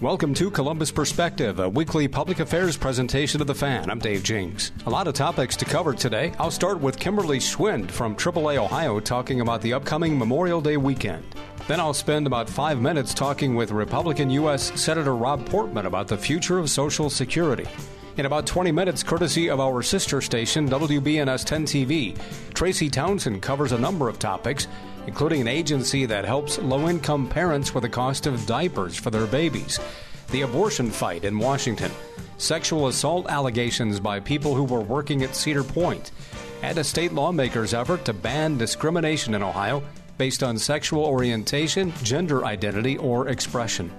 Welcome to Columbus Perspective, a weekly public affairs presentation of The Fan. I'm Dave Jinks. A lot of topics to cover today. I'll start with Kimberly Schwind from AAA Ohio talking about the upcoming Memorial Day weekend. Then I'll spend about 5 minutes talking with Republican U.S. Senator Rob Portman about the future of Social Security. In about 20 minutes, courtesy of our sister station, WBNS 10 TV, Tracy Townsend covers a number of topics, including an agency that helps low-income parents with the cost of diapers for their babies, the abortion fight in Washington, sexual assault allegations by people who were working at Cedar Point, and a state lawmaker's effort to ban discrimination in Ohio based on sexual orientation, gender identity, or expression.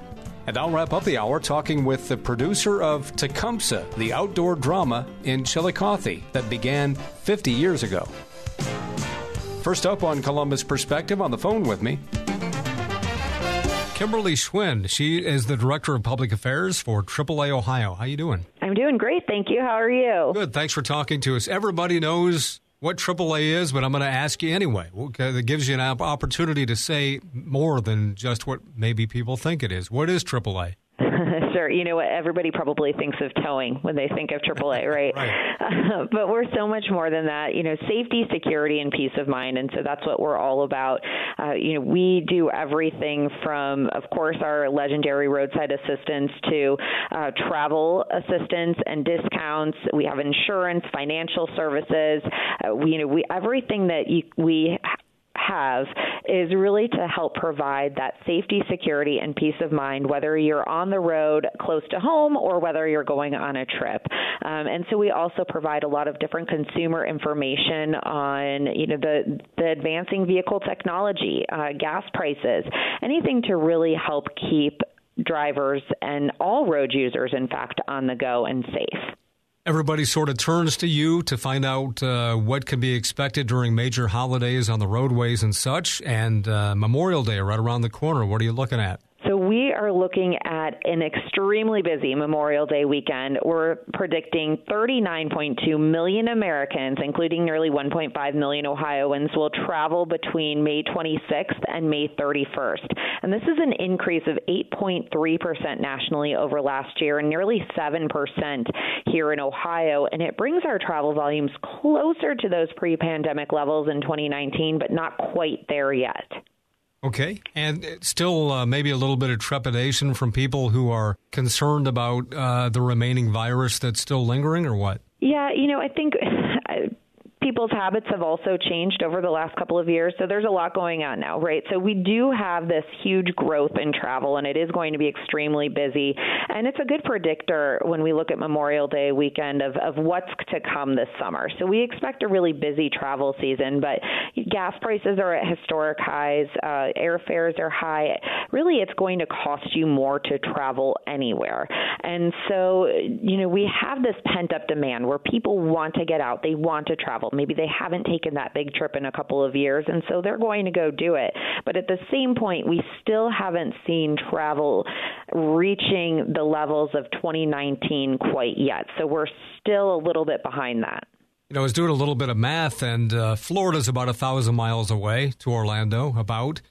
And I'll wrap up the hour talking with the producer of Tecumseh, the outdoor drama in Chillicothe that began 50 years ago. First up on Columbus Perspective, on the phone with me, Kimberly Schwind. She is the Director of Public Affairs for AAA Ohio. How are you doing? I'm doing great, thank you. How are you? Good, thanks for talking to us. Everybody knows what AAA is, but I'm going to ask you anyway. That gives you an opportunity to say more than just what maybe people think it is. What is AAA? Sure. You know what? Everybody probably thinks of towing when they think of AAA, right? Right. But we're so much more than that. You know, safety, security, and peace of mind. And so that's what we're all about. You know, we do everything from, of course, our legendary roadside assistance to travel assistance and discounts. We have insurance, financial services. Everything that we have is really to help provide that safety, security, and peace of mind, whether you're on the road close to home or whether you're going on a trip. And so we also provide a lot of different consumer information on, you know, the advancing vehicle technology, gas prices, anything to really help keep drivers and all road users, in fact, on the go and safe. Everybody sort of turns to you to find out what can be expected during major holidays on the roadways and such, and Memorial Day right around the corner. What are you looking at? So we are looking at an extremely busy Memorial Day weekend. We're predicting 39.2 million Americans, including nearly 1.5 million Ohioans, will travel between May 26th and May 31st. And this is an increase of 8.3% nationally over last year and nearly 7% here in Ohio. And it brings our travel volumes closer to those pre-pandemic levels in 2019, but not quite there yet. Okay. And still maybe a little bit of trepidation from people who are concerned about the remaining virus that's still lingering, or what? Yeah, you know, I think people's habits have also changed over the last couple of years, so there's a lot going on now, right? So we do have this huge growth in travel, and it is going to be extremely busy. And it's a good predictor when we look at Memorial Day weekend of what's to come this summer. So we expect a really busy travel season, but gas prices are at historic highs, airfares are high. Really, it's going to cost you more to travel anywhere. And so, you know, we have this pent-up demand where people want to get out, they want to travel. Maybe they haven't taken that big trip in a couple of years, and so they're going to go do it. But at the same point, we still haven't seen travel reaching the levels of 2019 quite yet. So we're still a little bit behind that. You know, I was doing a little bit of math, and Florida's about 1,000 miles away to Orlando, about.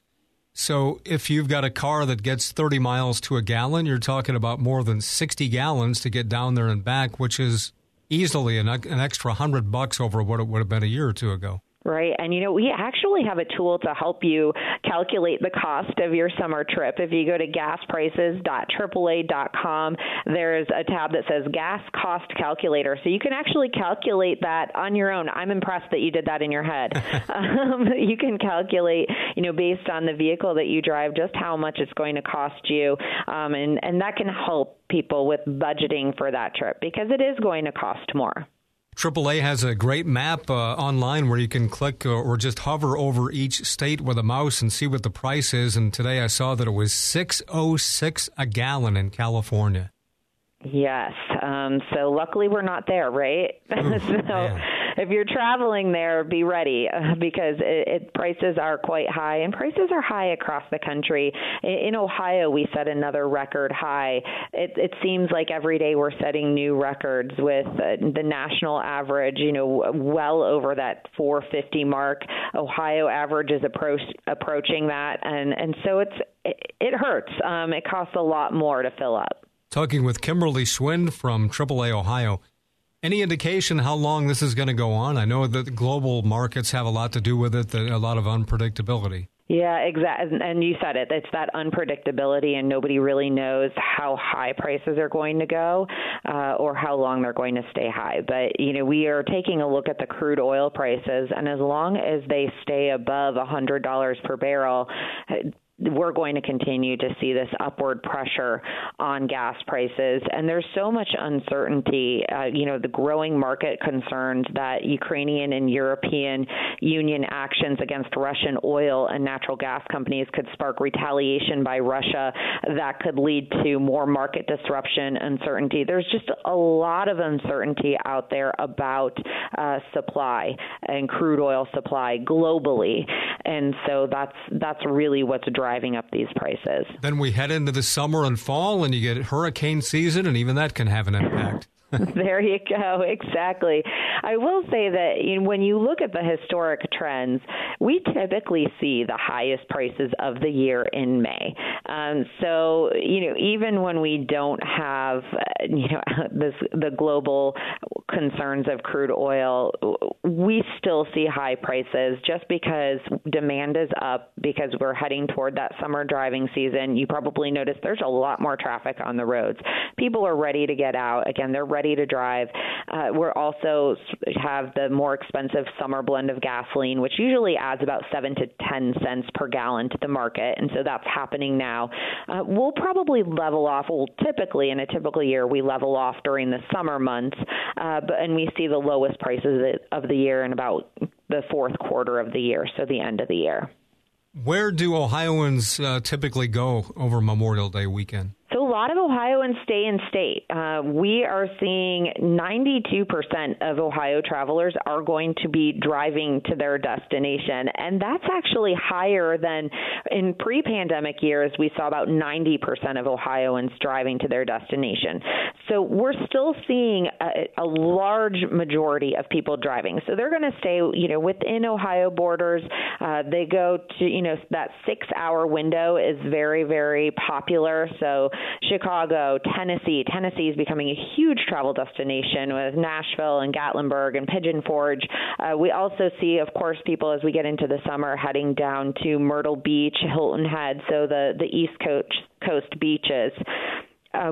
So if you've got a car that gets 30 miles to a gallon, you're talking about more than 60 gallons to get down there and back, which is easily an extra $100 over what it would have been a year or two ago. Right. And, you know, we actually have a tool to help you calculate the cost of your summer trip. If you go to gasprices.aaa.com, there's a tab that says Gas Cost Calculator. So you can actually calculate that on your own. I'm impressed that you did that in your head. You can calculate, you know, based on the vehicle that you drive, just how much it's going to cost you. And that can help people with budgeting for that trip because it is going to cost more. AAA has a great map online where you can click or just hover over each state with a mouse and see what the price is. And today I saw that it was $6.06 a gallon in California. Yes. So luckily we're not there, right? Oof, so, if you're traveling there, be ready because prices are quite high, and prices are high across the country. In Ohio, we set another record high. It seems like every day we're setting new records with the national average, you know, well over that 450 mark. Ohio average is approaching that, and so it hurts. It costs a lot more to fill up. Talking with Kimberly Schwind from AAA Ohio. Any indication how long this is going to go on? I know that the global markets have a lot to do with it, a lot of unpredictability. Yeah, exactly. And you said it. It's that unpredictability, and nobody really knows how high prices are going to go or how long they're going to stay high. But, you know, we are taking a look at the crude oil prices, and as long as they stay above $100 per barrel, we're going to continue to see this upward pressure on gas prices. And there's so much uncertainty, the growing market concerns that Ukrainian and European Union actions against Russian oil and natural gas companies could spark retaliation by Russia that could lead to more market disruption, uncertainty. There's just a lot of uncertainty out there about supply and crude oil supply globally. And so that's really what's driving up these prices. Then we head into the summer and fall, and you get hurricane season, and even that can have an impact. There you go. Exactly. I will say that when you look at the historic trends, we typically see the highest prices of the year in May. Even when we don't have, the global concerns of crude oil, we still see high prices just because demand is up, because we're heading toward that summer driving season. You probably noticed there's a lot more traffic on the roads. People are ready to get out. Again, they're ready to drive. We're also have the more expensive summer blend of gasoline, which usually adds about 7 to 10 cents per gallon to the market, and so that's happening now. We'll probably level off. Well, typically, in a typical year, we level off during the summer months, and we see the lowest prices of the year in about the fourth quarter of the year, so the end of the year. Where do Ohioans typically go over Memorial Day weekend? So a lot of Ohioans stay in state. We are seeing 92% of Ohio travelers are going to be driving to their destination, and that's actually higher than in pre-pandemic years. We saw about 90% of Ohioans driving to their destination. So we're still seeing a large majority of people driving. So they're going to stay, within Ohio borders. They go to, that 6-hour window is very, very popular. So Chicago, Tennessee. Tennessee is becoming a huge travel destination with Nashville and Gatlinburg and Pigeon Forge. We also see, of course, people as we get into the summer heading down to Myrtle Beach, Hilton Head, so the East Coast beaches.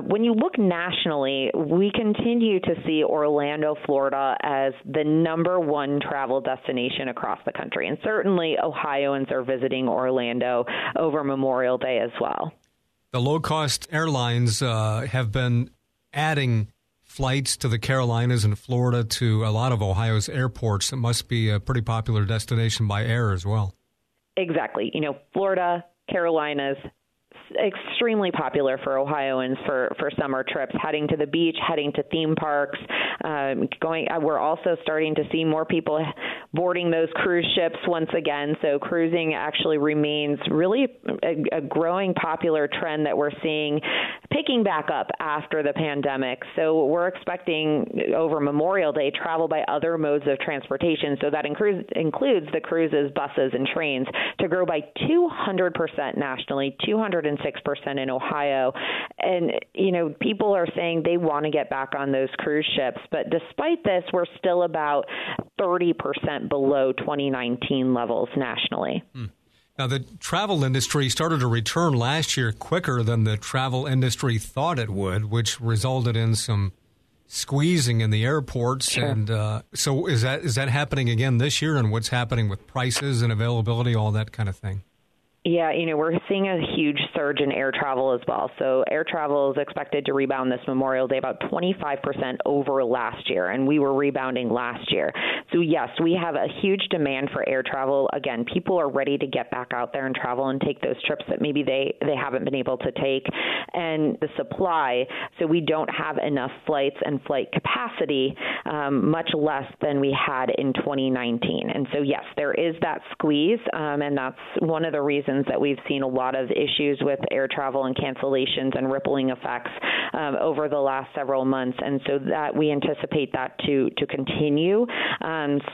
When you look nationally, we continue to see Orlando, Florida as the number one travel destination across the country. And certainly Ohioans are visiting Orlando over Memorial Day as well. The low-cost airlines have been adding flights to the Carolinas and Florida to a lot of Ohio's airports. It must be a pretty popular destination by air as well. Exactly. Florida, Carolinas, extremely popular for Ohioans for summer trips, heading to the beach, heading to theme parks. We're also starting to see more people boarding those cruise ships once again. So cruising actually remains really a growing popular trend that we're seeing picking back up after the pandemic. So we're expecting over Memorial Day travel by other modes of transportation. So that includes the cruises, buses, and trains to grow by 200% nationally, 206% in Ohio. And, people are saying they want to get back on those cruise ships. But despite this, we're still about 30% below 2019 levels nationally. Now, the travel industry started to return last year quicker than the travel industry thought it would, which resulted in some squeezing in the airports. Sure. And so is that happening again this year? And what's happening with prices and availability, all that kind of thing? Yeah, you know, we're seeing a huge surge in air travel as well. So air travel is expected to rebound this Memorial Day about 25% over last year, and we were rebounding last year. So yes, we have a huge demand for air travel. Again, people are ready to get back out there and travel and take those trips that maybe they haven't been able to take. And the supply, so we don't have enough flights and flight capacity, much less than we had in 2019. And so yes, there is that squeeze, and that's one of the reasons that we've seen a lot of issues with air travel and cancellations and rippling effects over the last several months. And so that we anticipate that to continue.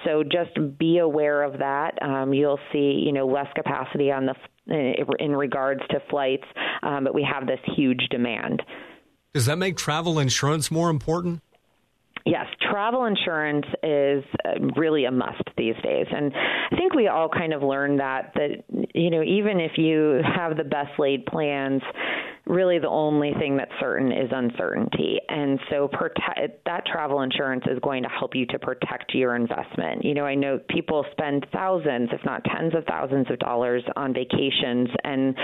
So just be aware of that. You'll see, you know, less capacity on the in regards to flights, but we have this huge demand. Does that make travel insurance more important? Yes, travel insurance is really a must these days. And I think we all kind of learned that, you know, even if you have the best laid plans, really the only thing that's certain is uncertainty. And so that travel insurance is going to help you to protect your investment. You know, I know people spend thousands, if not tens of thousands of dollars on vacations, and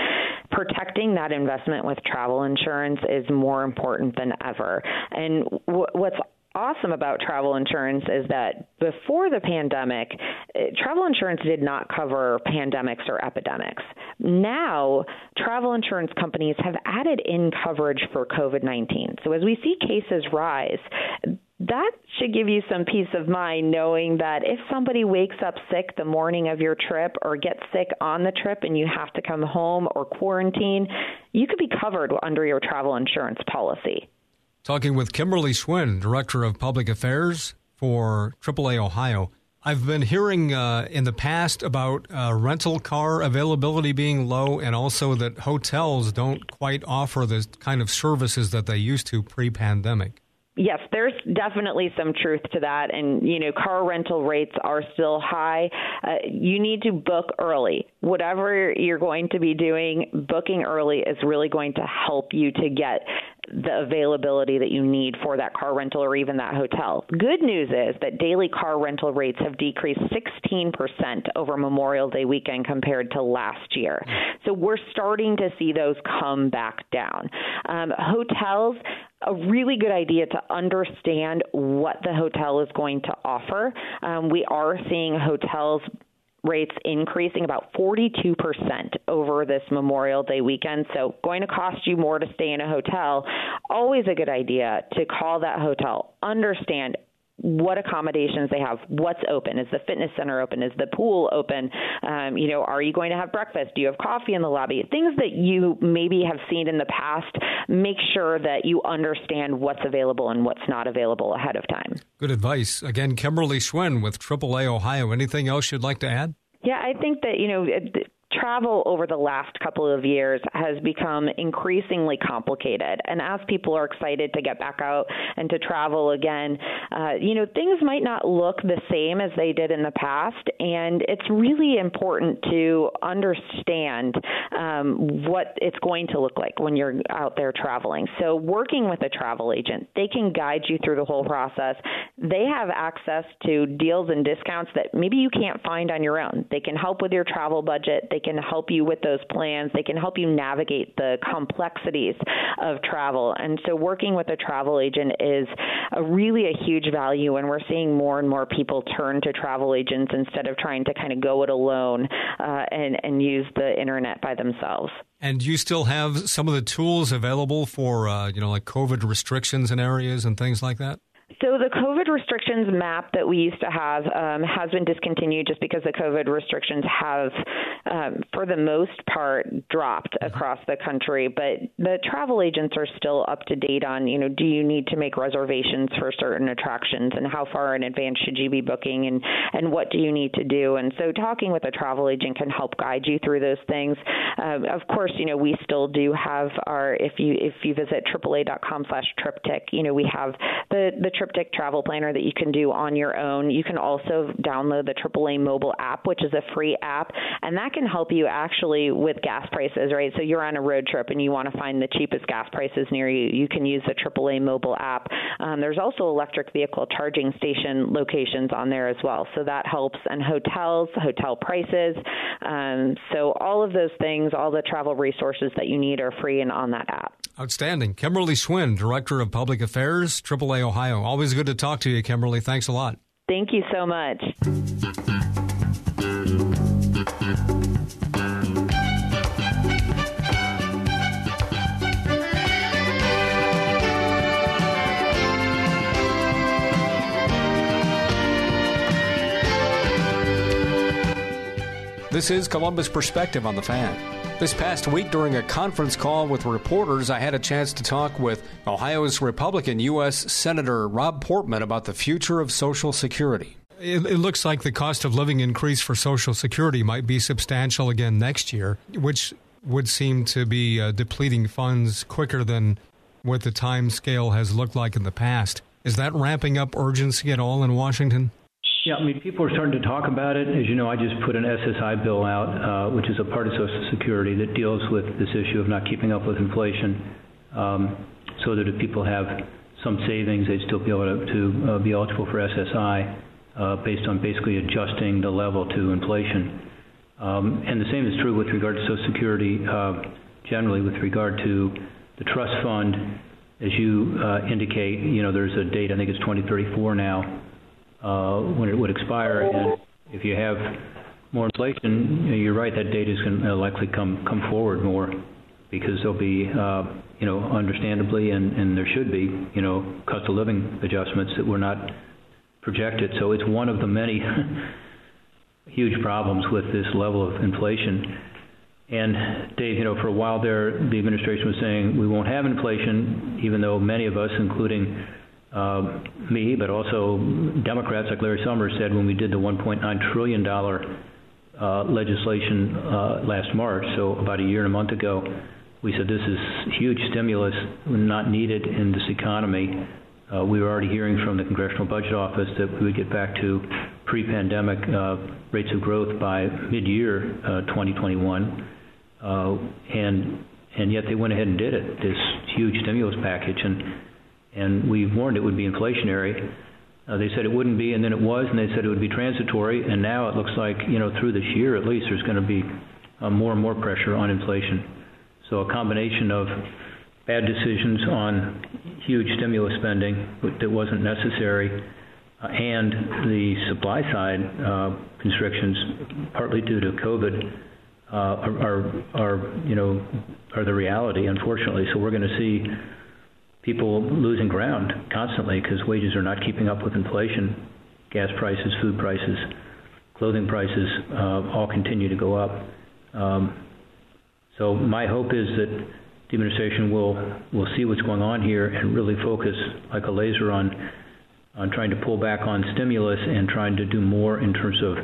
protecting that investment with travel insurance is more important than ever. And what's awesome about travel insurance is that before the pandemic, travel insurance did not cover pandemics or epidemics. Now, travel insurance companies have added in coverage for COVID-19. So as we see cases rise, that should give you some peace of mind knowing that if somebody wakes up sick the morning of your trip or gets sick on the trip and you have to come home or quarantine, you could be covered under your travel insurance policy. Talking with Kimberly Schwind, Director of Public Affairs for AAA Ohio. I've been hearing in the past about rental car availability being low, and also that hotels don't quite offer the kind of services that they used to pre-pandemic. Yes, there's definitely some truth to that. And, you know, car rental rates are still high. You need to book early. Whatever you're going to be doing, booking early is really going to help you to get the availability that you need for that car rental or even that hotel. Good news is that daily car rental rates have decreased 16% over Memorial Day weekend compared to last year. So we're starting to see those come back down. Hotels, a really good idea to understand what the hotel is going to offer. We are seeing hotels rates increasing about 42% over this Memorial Day weekend. So going to cost you more to stay in a hotel. Always a good idea to call that hotel, understand what accommodations they have, what's open. Is the fitness center open? Is the pool open? You know, are you going to have breakfast? Do you have coffee in the lobby? Things that you maybe have seen in the past, make sure that you understand what's available and what's not available ahead of time. Good advice. Again, Kimberly Schwind with AAA Ohio. Anything else you'd like to add? Yeah, I think that, you know, travel over the last couple of years has become increasingly complicated. And as people are excited to get back out and to travel again, you know, things might not look the same as they did in the past. And it's really important to understand what it's going to look like when you're out there traveling. So working with a travel agent, they can guide you through the whole process. They have access to deals and discounts that maybe you can't find on your own. They can help with your travel budget. They can help you with those plans. They can help you navigate the complexities of travel. And so working with a travel agent is a huge value, and we're seeing more and more people turn to travel agents instead of trying to kind of go it alone and use the internet by themselves. And you still have some of the tools available for, you know, like COVID restrictions in areas and things like that? So the COVID restrictions map that we used to have has been discontinued just because the COVID restrictions have, for the most part, dropped across the country. But the travel agents are still up to date on, you know, do you need to make reservations for certain attractions and how far in advance should you be booking and what do you need to do? And so talking with a travel agent can help guide you through those things. Of course, you know, we still do have our, if you visit AAA.com/triptych, you know, we have the triptych travel planner that you can do on your own. You can also download the AAA mobile app, which is a free app, and that can help you actually with gas prices, right? So you're on a road trip and you want to find the cheapest gas prices near you. You can use the AAA mobile app. There's also electric vehicle charging station locations on there as well. So that helps, and hotels, hotel prices. So all of those things, all the travel resources that you need are free and on that app. Outstanding. Kimberly Schwind, Director of Public Affairs, AAA Ohio. Always good to talk to you, Kimberly. Thanks a lot. Thank you so much. This is Columbus Perspective on the Fan. This past week, during a conference call with reporters, I had a chance to talk with Ohio's Republican U.S. Senator Rob Portman about the future of Social Security. It looks like the cost of living increase for Social Security might be substantial again next year, which would seem to be depleting funds quicker than what the time scale has looked like in the past. Is that ramping up urgency at all in Washington? Yeah, I mean, people are starting to talk about it. As you know, I just put an SSI bill out, which is a part of Social Security that deals with this issue of not keeping up with inflation, so that if people have some savings, they'd still be able to be eligible for SSI based on basically adjusting the level to inflation. And the same is true with regard to Social Security, generally with regard to the trust fund. As you indicate, you know, there's a date, I think it's 2034 now, when it would expire, and if you have more inflation, you're right, that data is going to likely come forward more, because there'll be, you know, understandably, and there should be, you know, cost of living adjustments that were not projected. So it's one of the many huge problems with this level of inflation. And Dave, you know, for a while there, the administration was saying we won't have inflation, even though many of us, including me, but also Democrats like Larry Summers, said when we did the $1.9 trillion legislation last March, so about a year and a month ago, we said this is huge stimulus not needed in this economy. We were already hearing from the Congressional Budget Office that we would get back to pre-pandemic rates of growth by mid-year 2021, and yet they went ahead and did it, this huge stimulus package. And we warned it would be inflationary. They said it wouldn't be, and then it was, and they said it would be transitory. And now it looks like, you know, through this year at least, there's going to be more and more pressure on inflation. So a combination of bad decisions on huge stimulus spending that wasn't necessary, and the supply side constrictions, partly due to COVID, are the reality, unfortunately. So we're going to see people losing ground constantly because wages are not keeping up with inflation. Gas prices, food prices, clothing prices all continue to go up. So my hope is that the administration will see what's going on here and really focus like a laser on trying to pull back on stimulus and trying to do more in terms of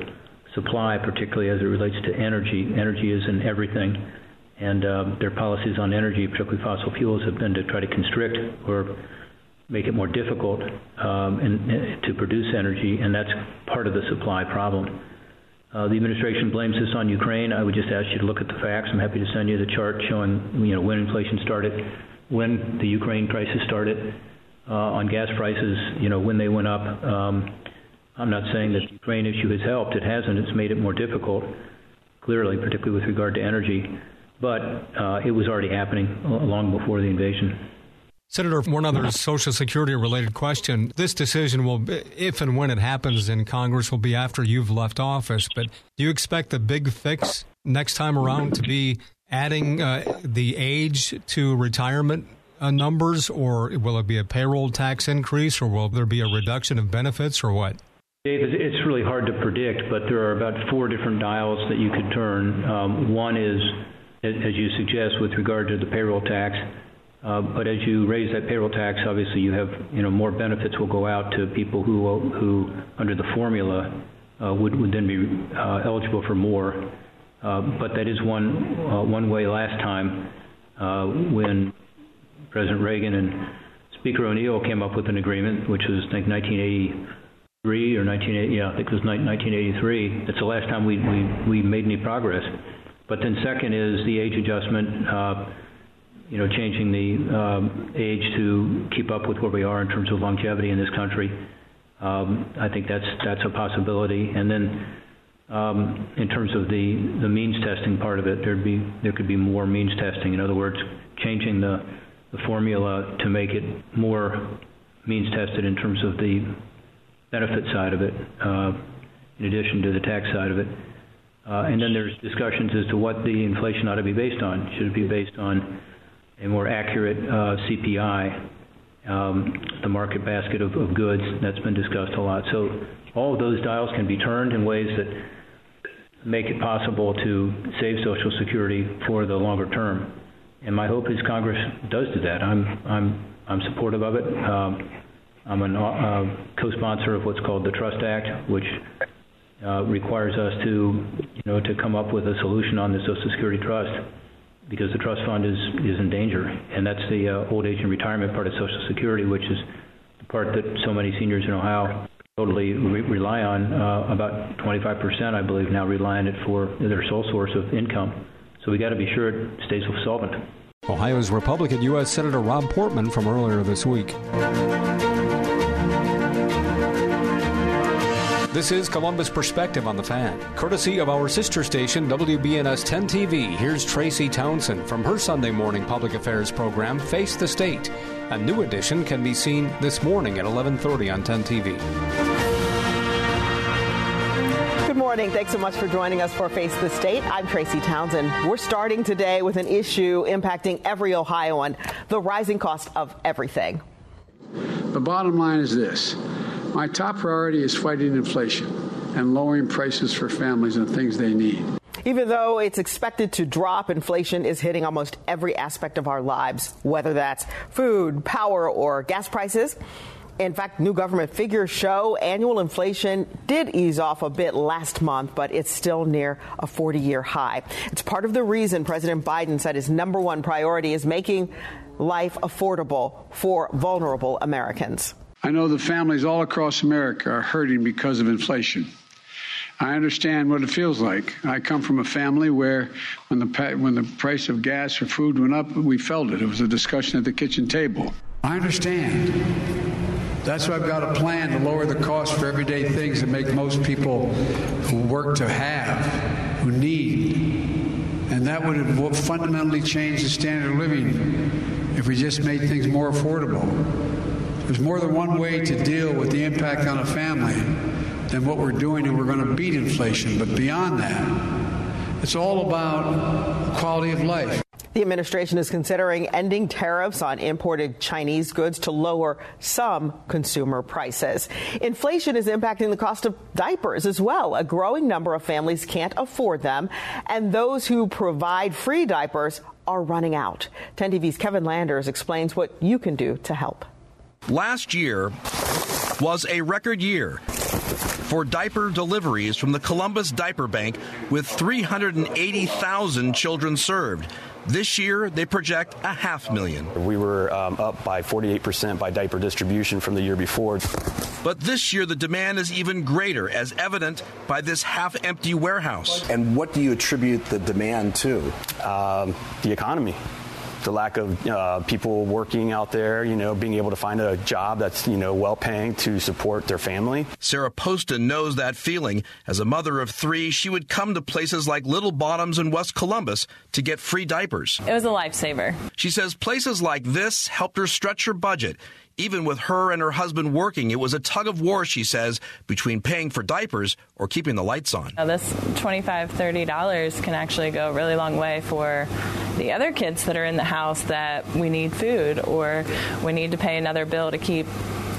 supply, particularly as it relates to energy. Energy is in everything. And their policies on energy, particularly fossil fuels, have been to try to constrict or make it more difficult and to produce energy, and that's part of the supply problem. The administration blames this on Ukraine. I would just ask you to look at the facts. I'm happy to send you the chart showing, you know, when inflation started, when the Ukraine crisis started, on gas prices, you know, when they went up. I'm not saying that the Ukraine issue has helped. It hasn't. It's made it more difficult, clearly, particularly with regard to energy. But it was already happening long before the invasion. Senator, one other Social Security-related question. This decision will, if and when it happens in Congress, will be after you've left office. But do you expect the big fix next time around to be adding the age to retirement numbers, or will it be a payroll tax increase, or will there be a reduction of benefits, or what? Dave, it's really hard to predict, but there are about four different dials that you could turn. One is, as you suggest, with regard to the payroll tax, but as you raise that payroll tax, obviously you have, you know, more benefits will go out to people who under the formula would then be eligible for more. But that is one way. Last time, when President Reagan and Speaker O'Neill came up with an agreement, which was, I think, 1983 or 1980. Yeah, I think it was 1983. That's the last time we made any progress. But then second is the age adjustment. You know, changing the age to keep up with where we are in terms of longevity in this country. I think that's a possibility. And then in terms of the means testing part of it, there could be more means testing. In other words, changing the formula to make it more means tested in terms of the benefit side of it, in addition to the tax side of it. And then there's discussions as to what the inflation ought to be based on. Should it be based on a more accurate CPI, the market basket of goods? That's been discussed a lot. So all of those dials can be turned in ways that make it possible to save Social Security for the longer term. And my hope is Congress does do that. I'm supportive of it. I'm a co-sponsor of what's called the Trust Act, which requires us to come up with a solution on the Social Security Trust, because the trust fund is in danger. And that's the old age and retirement part of Social Security, which is the part that so many seniors in Ohio totally rely on. About 25%, I believe, now rely on it for their sole source of income. So we got to be sure it stays solvent. Ohio's Republican U.S. Senator Rob Portman from earlier this week. This is Columbus Perspective on the Fan. Courtesy of our sister station, WBNS 10 TV, here's Tracy Townsend from her Sunday morning public affairs program, Face the State. A new edition can be seen this morning at 11:30 on 10 TV. Good morning. Thanks so much for joining us for Face the State. I'm Tracy Townsend. We're starting today with an issue impacting every Ohioan, the rising cost of everything. The bottom line is this. My top priority is fighting inflation and lowering prices for families and things they need. Even though it's expected to drop, inflation is hitting almost every aspect of our lives, whether that's food, power, or gas prices. In fact, new government figures show annual inflation did ease off a bit last month, but it's still near a 40-year high. It's part of the reason President Biden said his number one priority is making life affordable for vulnerable Americans. I know the families all across America are hurting because of inflation. I understand what it feels like. I come from a family where when the price of gas or food went up, we felt it. It was a discussion at the kitchen table. I understand. That's why I've got a plan to lower the cost for everyday things that make most people who work to have, who need. And that would fundamentally change the standard of living if we just made things more affordable. There's more than one way to deal with the impact on a family than what we're doing, and we're going to beat inflation. But beyond that, it's all about quality of life. The administration is considering ending tariffs on imported Chinese goods to lower some consumer prices. Inflation is impacting the cost of diapers as well. A growing number of families can't afford them, and those who provide free diapers are running out. 10TV's Kevin Landers explains what you can do to help. Last year was a record year for diaper deliveries from the Columbus Diaper Bank, with 380,000 children served. This year, they project 500,000. We were up by 48% by diaper distribution from the year before. But this year, the demand is even greater, as evident by this half-empty warehouse. And what do you attribute the demand to? The economy. The lack of people working out there, being able to find a job that's, well-paying to support their family. Sarah Poston knows that feeling. As a mother of three, she would come to places like Little Bottoms in West Columbus to get free diapers. It was a lifesaver. She says places like this helped her stretch her budget. Even with her and her husband working, it was a tug-of-war, she says, between paying for diapers or keeping the lights on. Now this $25, $30 can actually go a really long way for the other kids that are in the house that we need food, or we need to pay another bill to keep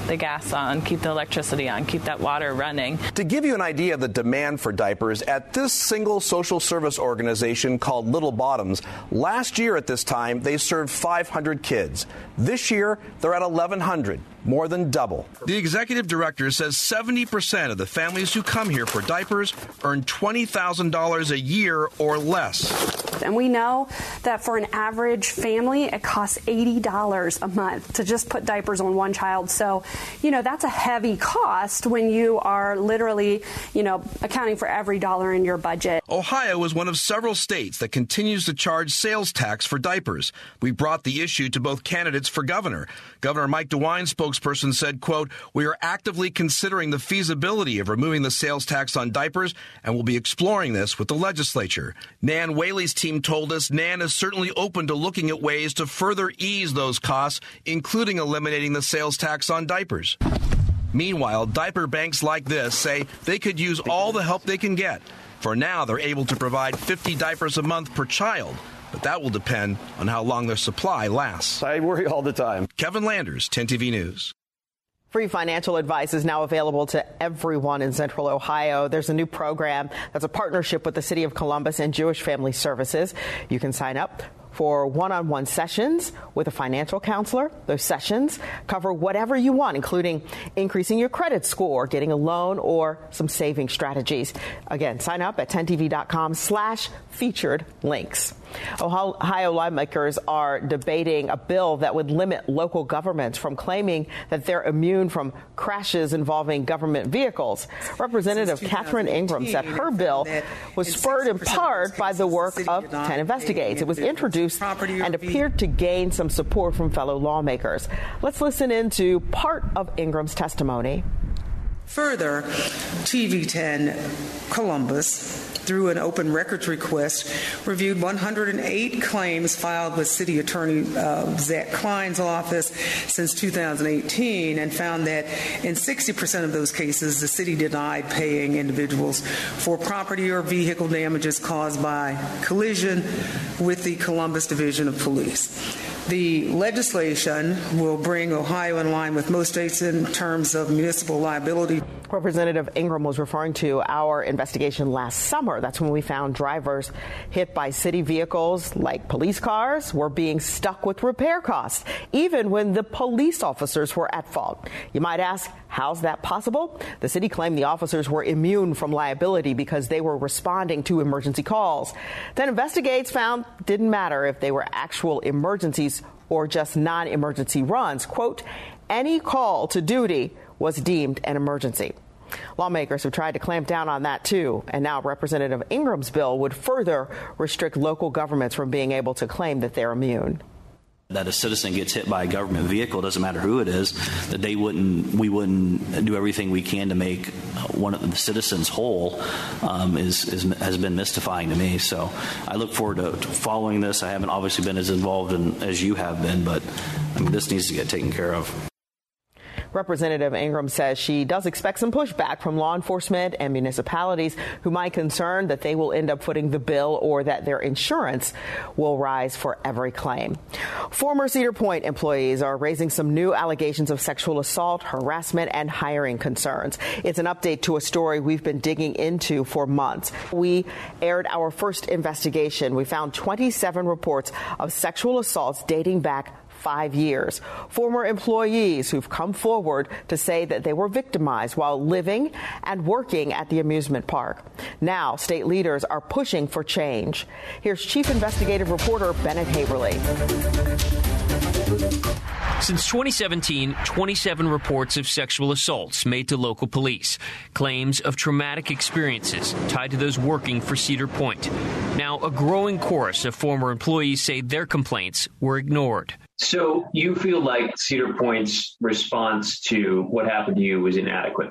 the gas on, keep the electricity on, keep that water running. To give you an idea of the demand for diapers, at this single social service organization called Little Bottoms, last year at this time, they served 500 kids. This year, they're at 1,100, more than double. The executive director says 70% of the families who come here for diapers earn $20,000 a year or less. And we know that for an average family, it costs $80 a month to just put diapers on one child. So, you know, that's a heavy cost when you are literally, you know, accounting for every dollar in your budget. Ohio is one of several states that continues to charge sales tax for diapers. We brought the issue to both candidates for governor. Governor Mike DeWine's spokesperson said, quote, "We are actively considering the feasibility of removing the sales tax on diapers, and we'll be exploring this with the legislature." Nan Whaley's team told us Nan is certainly open to looking at ways to further ease those costs, including eliminating the sales tax on diapers. Meanwhile, diaper banks like this say they could use all the help they can get. For now, they're able to provide 50 diapers a month per child, but that will depend on how long their supply lasts. I worry all the time. Kevin Landers, 10TV News. Free financial advice is now available to everyone in Central Ohio. There's a new program that's a partnership with the City of Columbus and Jewish Family Services. You can sign up for one-on-one sessions with a financial counselor. Those sessions cover whatever you want, including increasing your credit score, getting a loan, or some saving strategies. Again, sign up at 10tv.com/featured links. Ohio lawmakers are debating a bill that would limit local governments from claiming that they're immune from crashes involving government vehicles. Representative Catherine Ingram said her bill was spurred in part by the work of 10 investigates. It was introduced and appeared to gain some support from fellow lawmakers. Let's listen into part of Ingram's testimony. Further, TV10 Columbus, through an open records request, reviewed 108 claims filed with City Attorney Zach Klein's office since 2018 and found that in 60% of those cases, the city denied paying individuals for property or vehicle damages caused by collision with the Columbus Division of Police. The legislation will bring Ohio in line with most states in terms of municipal liability. Representative Ingram was referring to our investigation last summer. That's when we found drivers hit by city vehicles like police cars were being stuck with repair costs, even when the police officers were at fault. You might ask, how's that possible? The city claimed the officers were immune from liability because they were responding to emergency calls. Then investigators found it didn't matter if they were actual emergencies or just non-emergency runs. Quote, "Any call to duty was deemed an emergency." Lawmakers have tried to clamp down on that, too. And now Representative Ingram's bill would further restrict local governments from being able to claim that they're immune. That a citizen gets hit by a government vehicle, doesn't matter who it is, that we wouldn't do everything we can to make one of the citizens whole has been mystifying to me. So I look forward to following this. I haven't obviously been as involved as you have been, but I mean, this needs to get taken care of. Representative Ingram says she does expect some pushback from law enforcement and municipalities who might concern that they will end up footing the bill or that their insurance will rise for every claim. Former Cedar Point employees are raising some new allegations of sexual assault, harassment, and hiring concerns. It's an update to a story we've been digging into for months. We aired our first investigation. We found 27 reports of sexual assaults dating back 5 years. Former employees who've come forward to say that they were victimized while living and working at the amusement park. Now, state leaders are pushing for change. Here's Chief Investigative Reporter Bennett Haverly. Since 2017, 27 reports of sexual assaults made to local police, claims of traumatic experiences tied to those working for Cedar Point. Now, a growing chorus of former employees say their complaints were ignored. So you feel like Cedar Point's response to what happened to you was inadequate?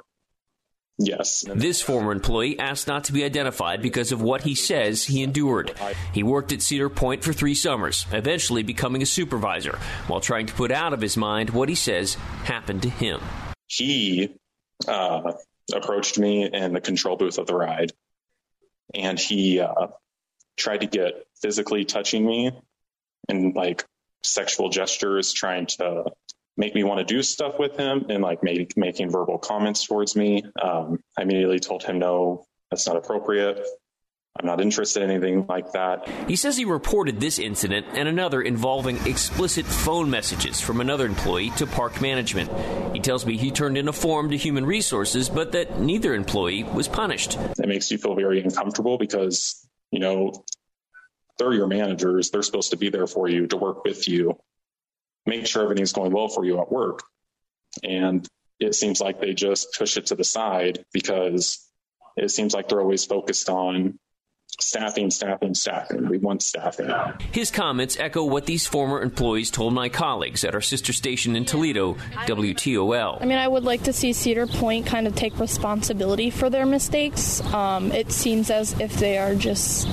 Yes. This former employee asked not to be identified because of what he says he endured. He worked at Cedar Point for 3 summers, eventually becoming a supervisor, while trying to put out of his mind what he says happened to him. He approached me in the control booth of the ride, and he tried to get physically touching me and, like, sexual gestures, trying to make me want to do stuff with him and making verbal comments towards me. I immediately told him, no, that's not appropriate. I'm not interested in anything like that. He says he reported this incident and another involving explicit phone messages from another employee to park management. He tells me he turned in a form to Human Resources, but that neither employee was punished. It makes you feel very uncomfortable because, you know, They're your managers. They're supposed to be there for you, to work with you, make sure everything's going well for you at work. And it seems like they just push it to the side because it seems like they're always focused on staffing. We want staffing. His comments echo what these former employees told my colleagues at our sister station in Toledo, WTOL. I mean, I would like to see Cedar Point kind of take responsibility for their mistakes. It seems as if they are just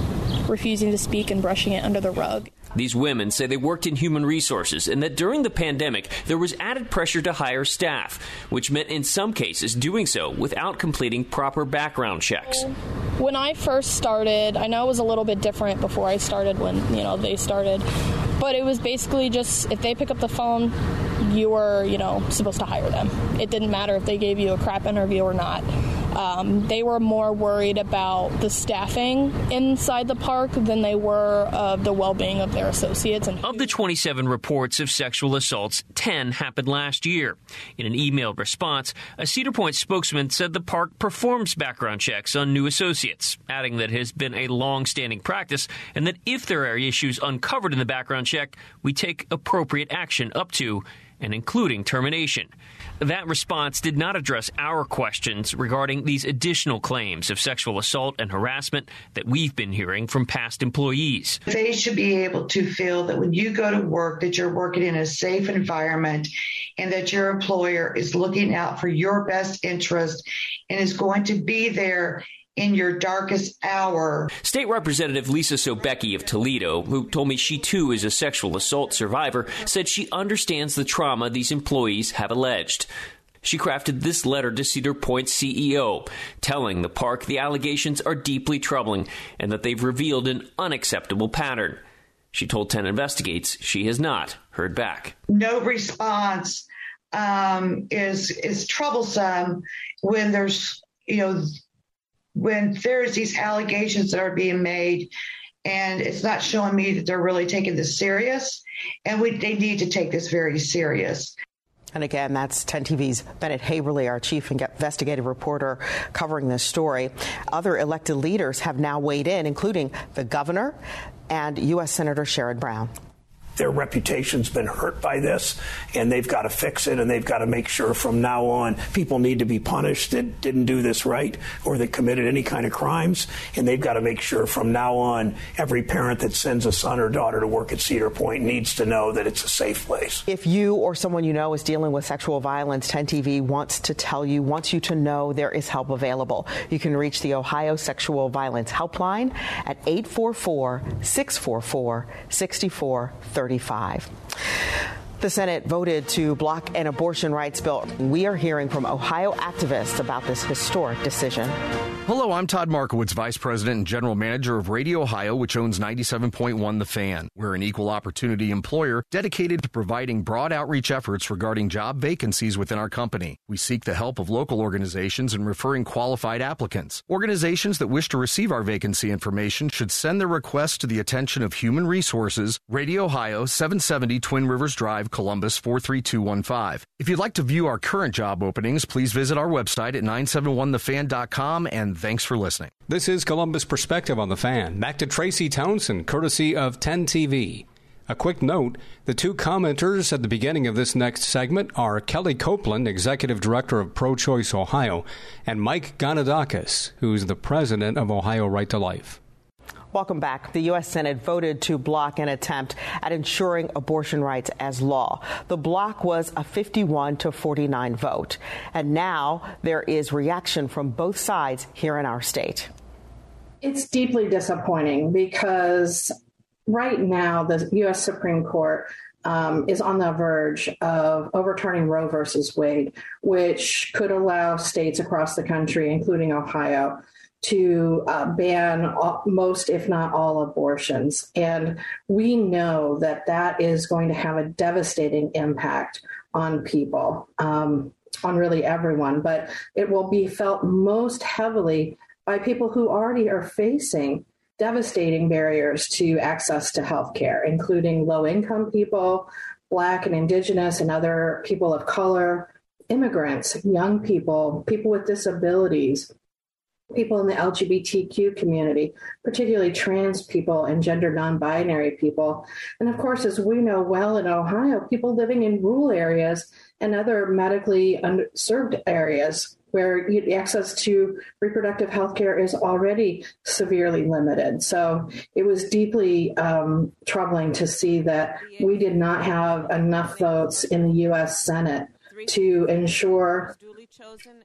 refusing to speak and brushing it under the rug. These women say they worked in human resources and that during the pandemic, there was added pressure to hire staff, which meant in some cases doing so without completing proper background checks. When I first started, I know it was a little bit different before I started when, they started, but it was basically just if they pick up the phone, you were, supposed to hire them. It didn't matter if they gave you a crap interview or not. They were more worried about the staffing inside the park than they were of the well-being of their associates. Of the 27 reports of sexual assaults, 10 happened last year. In an emailed response, a Cedar Point spokesman said the park performs background checks on new associates, adding that it has been a long-standing practice and that if there are issues uncovered in the background check, we take appropriate action up to and including termination. That response did not address our questions regarding these additional claims of sexual assault and harassment that we've been hearing from past employees. They should be able to feel that when you go to work, that you're working in a safe environment and that your employer is looking out for your best interest and is going to be there in your darkest hour. State Representative Lisa Sobecki of Toledo, who told me she too is a sexual assault survivor, said she understands the trauma these employees have alleged. She crafted this letter to Cedar Point's CEO, telling the park the allegations are deeply troubling and that they've revealed an unacceptable pattern. She told 10 Investigates she has not heard back. No response is troublesome when there's, when there's these allegations that are being made, and it's not showing me that they're really taking this serious, and they need to take this very serious. And again, that's 10 TV's Bennett Haverly, our chief investigative reporter covering this story. Other elected leaders have now weighed in, including the governor and U.S. Senator Sherrod Brown. Their reputation's been hurt by this, and they've got to fix it, and they've got to make sure from now on people need to be punished that didn't do this right or that committed any kind of crimes, and they've got to make sure from now on every parent that sends a son or daughter to work at Cedar Point needs to know that it's a safe place. If you or someone you know is dealing with sexual violence, 10 TV wants to tell you, wants you to know there is help available. You can reach the Ohio Sexual Violence Helpline at 844-644-6430. The Senate voted to block an abortion rights bill. We are hearing from Ohio activists about this historic decision. Hello, I'm Todd Markowitz, Vice President and General Manager of Radio Ohio, which owns 97.1 The Fan. We're an equal opportunity employer dedicated to providing broad outreach efforts regarding job vacancies within our company. We seek the help of local organizations in referring qualified applicants. Organizations that wish to receive our vacancy information should send their requests to the attention of Human Resources, Radio Ohio, 770 Twin Rivers Drive, Columbus 43215. If you'd like to view our current job openings, please visit our website at 971thefan.com, and thanks for listening. This is Columbus Perspective on The Fan. Back to Tracy Townsend, courtesy of 10 TV. A quick note, the two commenters at the beginning of this next segment are Kelly Copeland, Executive Director of Pro Choice Ohio, and Mike Ganadakis, who's the President of Ohio Right to Life. Welcome back. The U.S. Senate voted to block an attempt at ensuring abortion rights as law. The block was a 51-49 vote. And now there is reaction from both sides here in our state. It's deeply disappointing because right now the U.S. Supreme Court is on the verge of overturning Roe versus Wade, which could allow states across the country, including Ohio, to ban most, if not all, abortions. And we know that that is going to have a devastating impact on people, on really everyone. But it will be felt most heavily by people who already are facing devastating barriers to access to health care, including low-income people, Black and Indigenous and other people of color, immigrants, young people, people with disabilities, people in the LGBTQ community, particularly trans people and gender non-binary people. And of course, as we know well in Ohio, people living in rural areas and other medically underserved areas where access to reproductive health care is already severely limited. So it was deeply troubling to see that we did not have enough votes in the U.S. Senate to ensure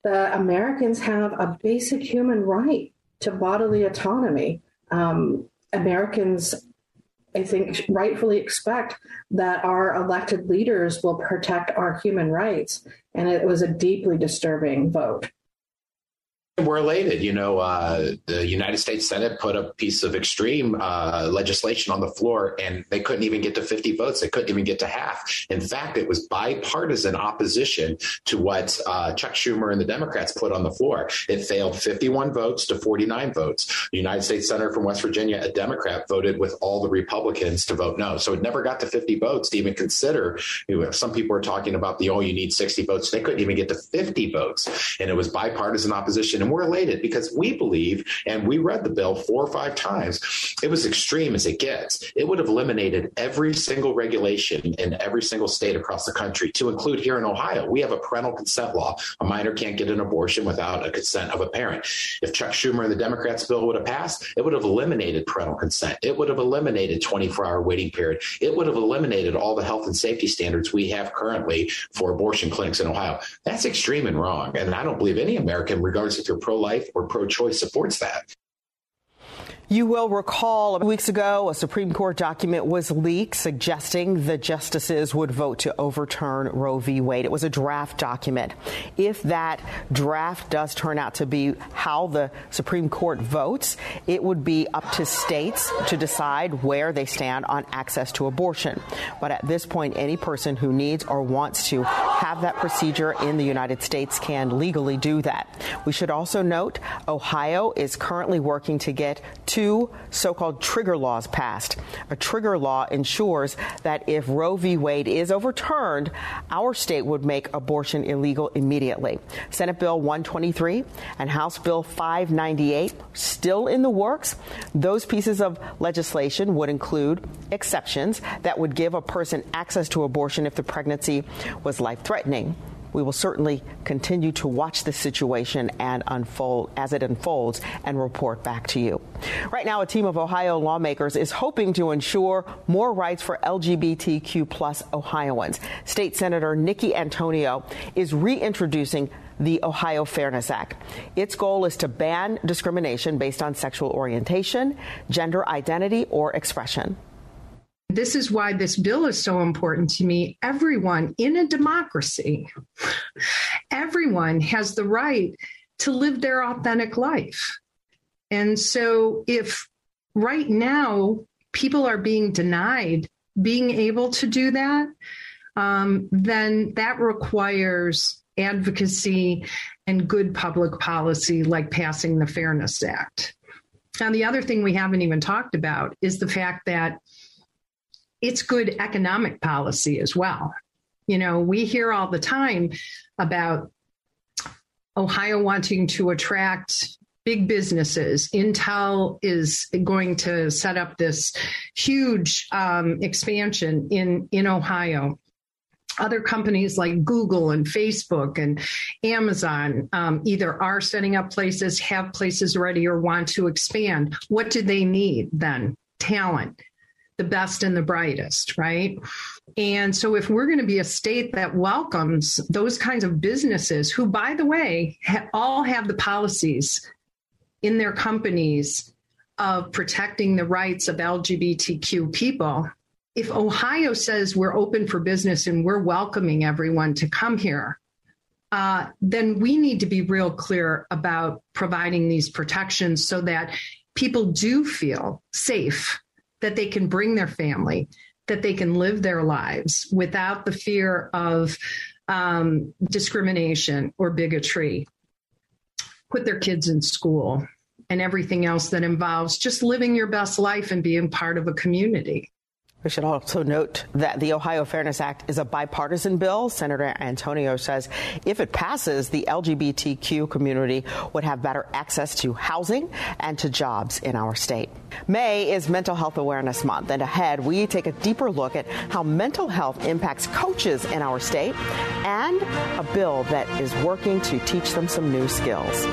that Americans have a basic human right to bodily autonomy. Americans, I think, rightfully expect that our elected leaders will protect our human rights. And it was a deeply disturbing vote. We're elated. You know, the United States Senate put a piece of extreme legislation on the floor, and they couldn't even get to 50 votes. They couldn't even get to half. In fact, it was bipartisan opposition to what Chuck Schumer and the Democrats put on the floor. It failed 51 votes to 49 votes. The United States Senator from West Virginia, a Democrat, voted with all the Republicans to vote no. So it never got to 50 votes to even consider. You know, some people are talking about the, oh, you need 60 votes. They couldn't even get to 50 votes. And it was bipartisan opposition. And we're elated because we believe, and we read the bill 4 or 5 times, it was extreme as it gets. It would have eliminated every single regulation in every single state across the country, to include here in Ohio. We have a parental consent law. A minor can't get an abortion without a consent of a parent. If Chuck Schumer and the Democrats' bill would have passed, it would have eliminated parental consent. It would have eliminated 24-hour waiting period. It would have eliminated all the health and safety standards we have currently for abortion clinics in Ohio. That's extreme and wrong. And I don't believe any American, regardless if you're pro-life or pro-choice, supports that. You will recall weeks ago, a Supreme Court document was leaked suggesting the justices would vote to overturn Roe v. Wade. It was a draft document. If that draft does turn out to be how the Supreme Court votes, it would be up to states to decide where they stand on access to abortion. But at this point, any person who needs or wants to have that procedure in the United States can legally do that. We should also note Ohio is currently working to get 2 so-called trigger laws passed. A trigger law ensures that if Roe v. Wade is overturned, our state would make abortion illegal immediately. Senate Bill 123 and House Bill 598 still in the works. Those pieces of legislation would include exceptions that would give a person access to abortion if the pregnancy was life-threatening. We will certainly continue to watch this situation and unfold as it unfolds and report back to you. Right now, a team of Ohio lawmakers is hoping to ensure more rights for LGBTQ plus Ohioans. State Senator Nikki Antonio is reintroducing the Ohio Fairness Act. Its goal is to ban discrimination based on sexual orientation, gender identity, or expression. This is why this bill is so important to me. Everyone in a democracy, everyone has the right to live their authentic life. And so if right now people are being denied being able to do that, then that requires advocacy and good public policy, like passing the Fairness Act. Now, the other thing we haven't even talked about is the fact that it's good economic policy as well. You know, we hear all the time about Ohio wanting to attract big businesses. Intel is going to set up this huge expansion in Ohio. Other companies like Google and Facebook and Amazon either are setting up places, have places ready, or want to expand. What do they need then? Talent. The best and the brightest, right? And so if we're going to be a state that welcomes those kinds of businesses who, by the way, all have the policies in their companies of protecting the rights of LGBTQ people, if Ohio says we're open for business and we're welcoming everyone to come here, then we need to be real clear about providing these protections so that people do feel safe, that they can bring their family, that they can live their lives without the fear of discrimination or bigotry, put their kids in school, and everything else that involves just living your best life and being part of a community. We should also note that the Ohio Fairness Act is a bipartisan bill. Senator Antonio says if it passes, the LGBTQ community would have better access to housing and to jobs in our state. May is Mental Health Awareness Month, and ahead we take a deeper look at how mental health impacts coaches in our state and a bill that is working to teach them some new skills.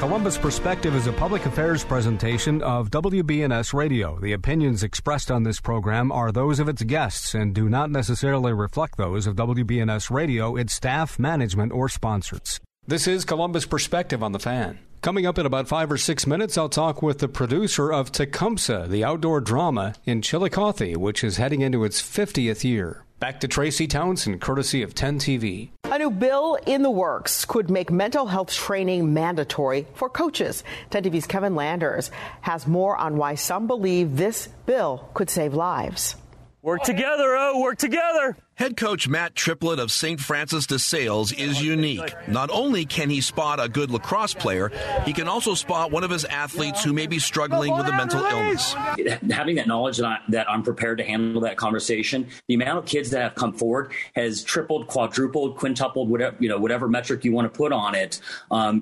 Columbus Perspective is a public affairs presentation of WBNS Radio. The opinions expressed on this program are those of its guests and do not necessarily reflect those of WBNS Radio, its staff, management, or sponsors. This is Columbus Perspective on the Fan. Coming up in about 5 or 6 minutes, I'll talk with the producer of Tecumseh, the outdoor drama in Chillicothe, which is heading into its 50th year. Back to Tracy Townsend, courtesy of 10 TV. A new bill in the works could make mental health training mandatory for coaches. 10 TV's Kevin Landers has more on why some believe this bill could save lives. Work together, work together. Head coach Matt Triplett of St. Francis de Sales is unique. Not only can he spot a good lacrosse player, he can also spot one of his athletes who may be struggling with a mental illness. Having that knowledge that I'm prepared to handle that conversation, the amount of kids that have come forward has tripled, quadrupled, quintupled, whatever metric you want to put on it.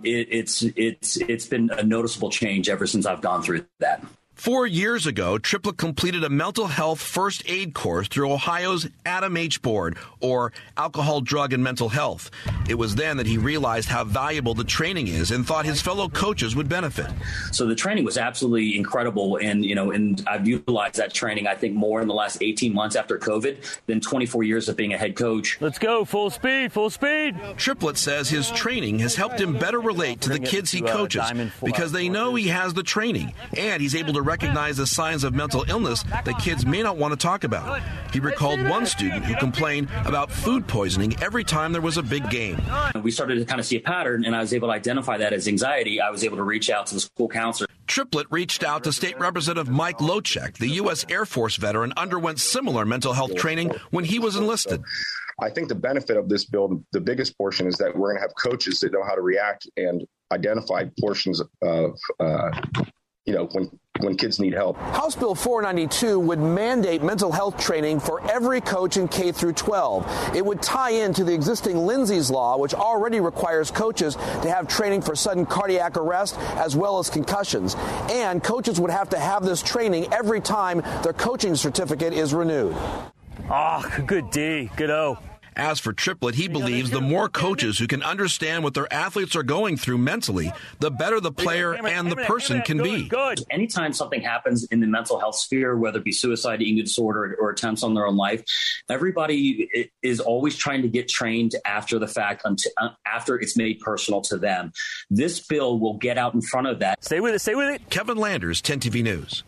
It's been a noticeable change ever since I've gone through that. 4 years ago, Triplett completed a mental health first aid course through Ohio's ADAMH board, or Alcohol, Drug, and Mental Health. It was then that he realized how valuable the training is and thought his fellow coaches would benefit. So the training was absolutely incredible, and I've utilized that training, I think, more in the last 18 months after COVID than 24 years of being a head coach. Let's go, full speed, full speed. Triplett says his training has helped him better relate to the kids he coaches because they know he has the training, and he's able to recognize the signs of mental illness that kids may not want to talk about. He recalled one student who complained about food poisoning every time there was a big game. We started to kind of see a pattern, and I was able to identify that as anxiety. I was able to reach out to the school counselor. Triplett reached out to State Representative Mike Locheck. The U.S. Air Force veteran underwent similar mental health training when he was enlisted. I think the benefit of this bill, the biggest portion, is that we're going to have coaches that know how to react and identify portions of when kids need help. House Bill 492 would mandate mental health training for every coach in K through 12. It would tie into the existing Lindsay's Law, which already requires coaches to have training for sudden cardiac arrest as well as concussions. And coaches would have to have this training every time their coaching certificate is renewed. Good D, good O. As for Triplett, he believes the more coaches who can understand what their athletes are going through mentally, the better the player and the person can be. Good. Anytime something happens in the mental health sphere, whether it be suicide, eating disorder, or attempts on their own life, everybody is always trying to get trained after the fact, after it's made personal to them. This bill will get out in front of that. Stay with it, stay with it. Kevin Landers, 10 TV News.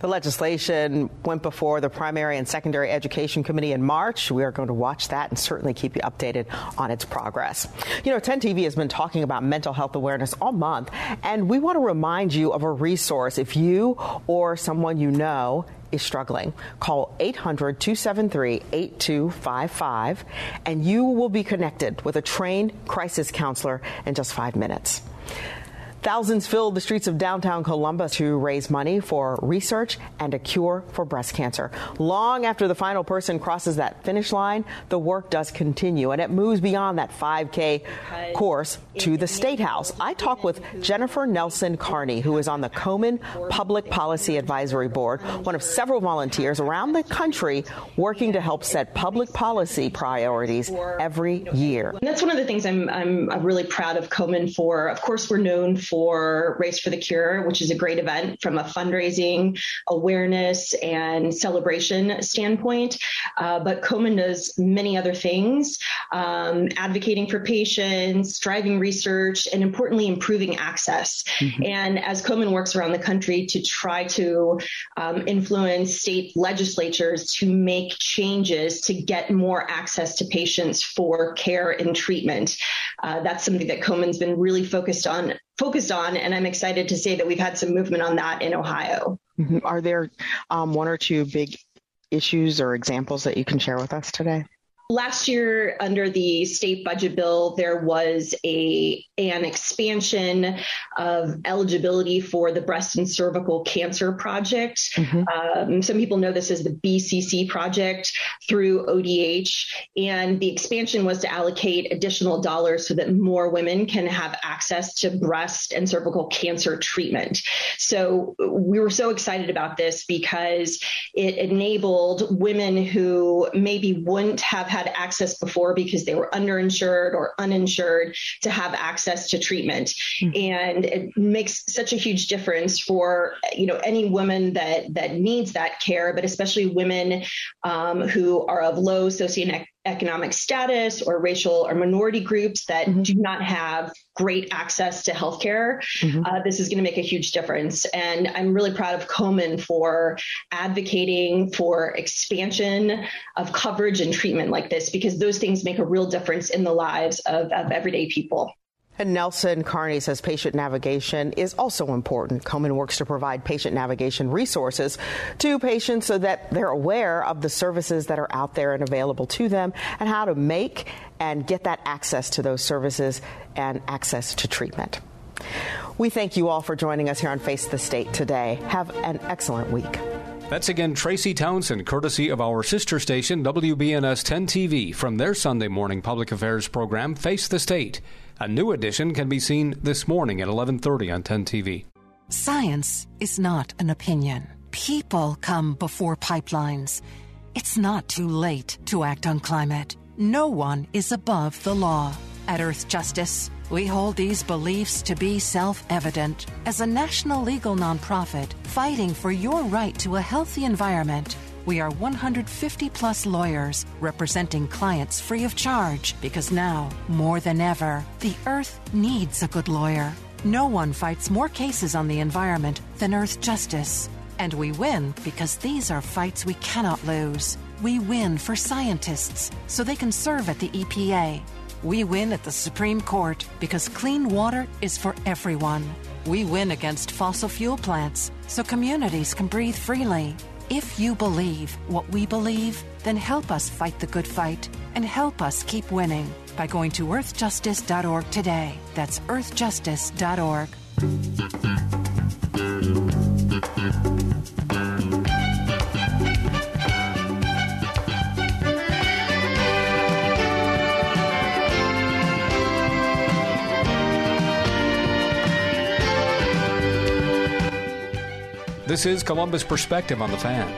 The legislation went before the Primary and Secondary Education Committee in March. We are going to watch that and certainly keep you updated on its progress. 10 TV has been talking about mental health awareness all month, and we want to remind you of a resource if you or someone you know is struggling. Call 800-273-8255, and you will be connected with a trained crisis counselor in just 5 minutes. Thousands filled the streets of downtown Columbus to raise money for research and a cure for breast cancer. Long after the final person crosses that finish line, the work does continue, and it moves beyond that 5K course to the State House. I talked with Jennifer Nelson Carney, who is on the Komen Public Policy Advisory Board, one of several volunteers around the country working to help set public policy priorities every year. And that's one of the things I'm really proud of Komen for. Of course, we're known for Race for the Cure, which is a great event from a fundraising, awareness, and celebration standpoint. But Komen does many other things, advocating for patients, driving research, and importantly, improving access. Mm-hmm. And as Komen works around the country to try to influence state legislatures to make changes to get more access to patients for care and treatment. That's something that Komen's been really focused on, and I'm excited to say that we've had some movement on that in Ohio. Are there one or two big issues or examples that you can share with us today? Last year, under the state budget bill, there was an expansion of eligibility for the Breast and Cervical Cancer Project. Mm-hmm. Some people know this as the BCC project through ODH. And the expansion was to allocate additional dollars so that more women can have access to breast and cervical cancer treatment. So we were so excited about this because it enabled women who maybe wouldn't have had access before because they were underinsured or uninsured to have access to treatment. Mm-hmm. And it makes such a huge difference for, you know, any woman that needs that care, but especially women who are of low socioeconomic status or racial or minority groups that mm-hmm. do not have great access to healthcare. Mm-hmm. This is going to make a huge difference. And I'm really proud of Komen for advocating for expansion of coverage and treatment like this, because those things make a real difference in the lives of everyday people. And Nelson Carney says patient navigation is also important. Komen works to provide patient navigation resources to patients so that they're aware of the services that are out there and available to them and how to make and get that access to those services and access to treatment. We thank you all for joining us here on Face the State today. Have an excellent week. That's again Tracy Townsend, courtesy of our sister station, WBNS 10 TV, from their Sunday morning public affairs program, Face the State. A new edition can be seen this morning at 11:30 on 10 TV. Science is not an opinion. People come before pipelines. It's not too late to act on climate. No one is above the law. At Earth Justice, we hold these beliefs to be self-evident. As a national legal nonprofit fighting for your right to a healthy environment, we are 150-plus lawyers representing clients free of charge, because now, more than ever, the Earth needs a good lawyer. No one fights more cases on the environment than Earth Justice. And we win because these are fights we cannot lose. We win for scientists so they can serve at the EPA. We win at the Supreme Court because clean water is for everyone. We win against fossil fuel plants so communities can breathe freely. If you believe what we believe, then help us fight the good fight and help us keep winning by going to earthjustice.org today. That's earthjustice.org. This is Columbus Perspective on The Fan.